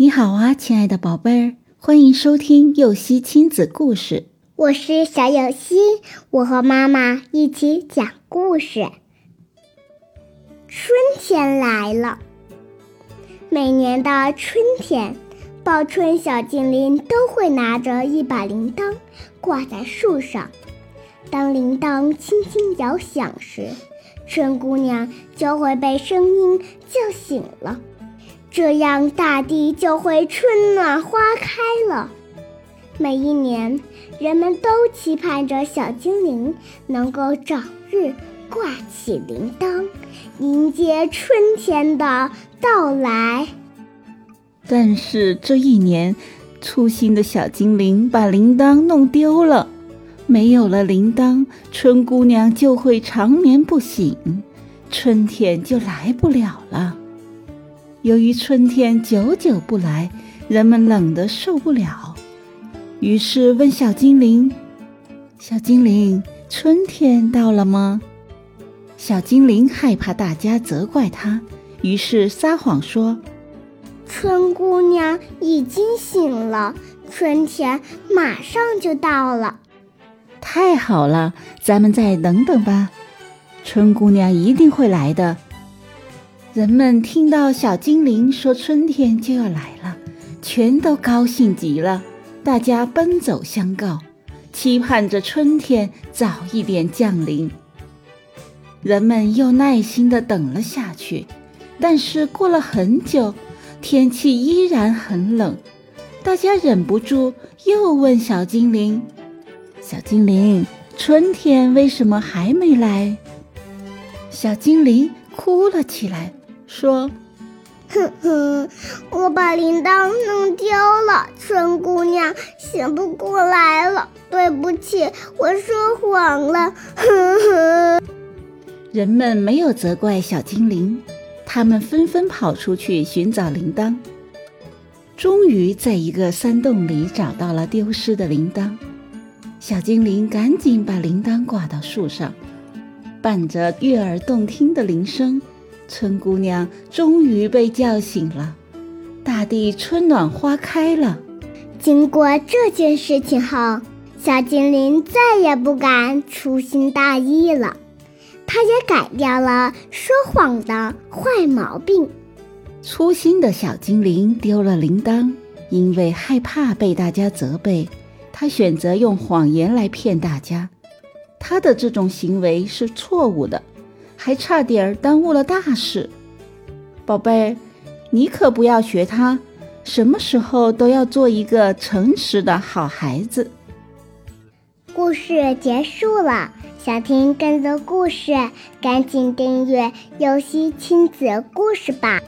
你好啊，亲爱的宝贝儿，欢迎收听幼熙亲子故事。我是小幼熙，我和妈妈一起讲故事。春天来了，每年的春天，报春小精灵都会拿着一把铃铛挂在树上。当铃铛轻轻摇响时，春姑娘就会被声音叫醒了。这样大地就会春暖花开了。每一年，人们都期盼着小精灵能够早日挂起铃铛，迎接春天的到来。但是这一年，粗心的小精灵把铃铛弄丢了。没有了铃铛，春姑娘就会长眠不醒，春天就来不了了。由于春天久久不来，人们冷得受不了，于是问小精灵：“小精灵，春天到了吗？”小精灵害怕大家责怪他，于是撒谎说：“春姑娘已经醒了，春天马上就到了。”“太好了，咱们再等等吧，春姑娘一定会来的。”人们听到小精灵说春天就要来了，全都高兴极了，大家奔走相告，期盼着春天早一点降临。人们又耐心地等了下去，但是过了很久，天气依然很冷，大家忍不住又问小精灵：“小精灵，春天为什么还没来？”小精灵哭了起来，说：“哼哼，我把铃铛弄丢了，春姑娘醒不过来了，对不起，我说谎了。”哼哼。人们没有责怪小精灵，他们纷纷跑出去寻找铃铛。终于在一个山洞里找到了丢失的铃铛，小精灵赶紧把铃铛挂到树上。伴着悦耳动听的铃声，春姑娘终于被叫醒了，大地春暖花开了。经过这件事情后，小精灵再也不敢粗心大意了，他也改掉了说谎的坏毛病。粗心的小精灵丢了铃铛，因为害怕被大家责备，他选择用谎言来骗大家。他的这种行为是错误的，还差点耽误了大事。宝贝，你可不要学他，什么时候都要做一个诚实的好孩子。故事结束了，想听更多故事，赶紧订阅幼熙亲子故事吧。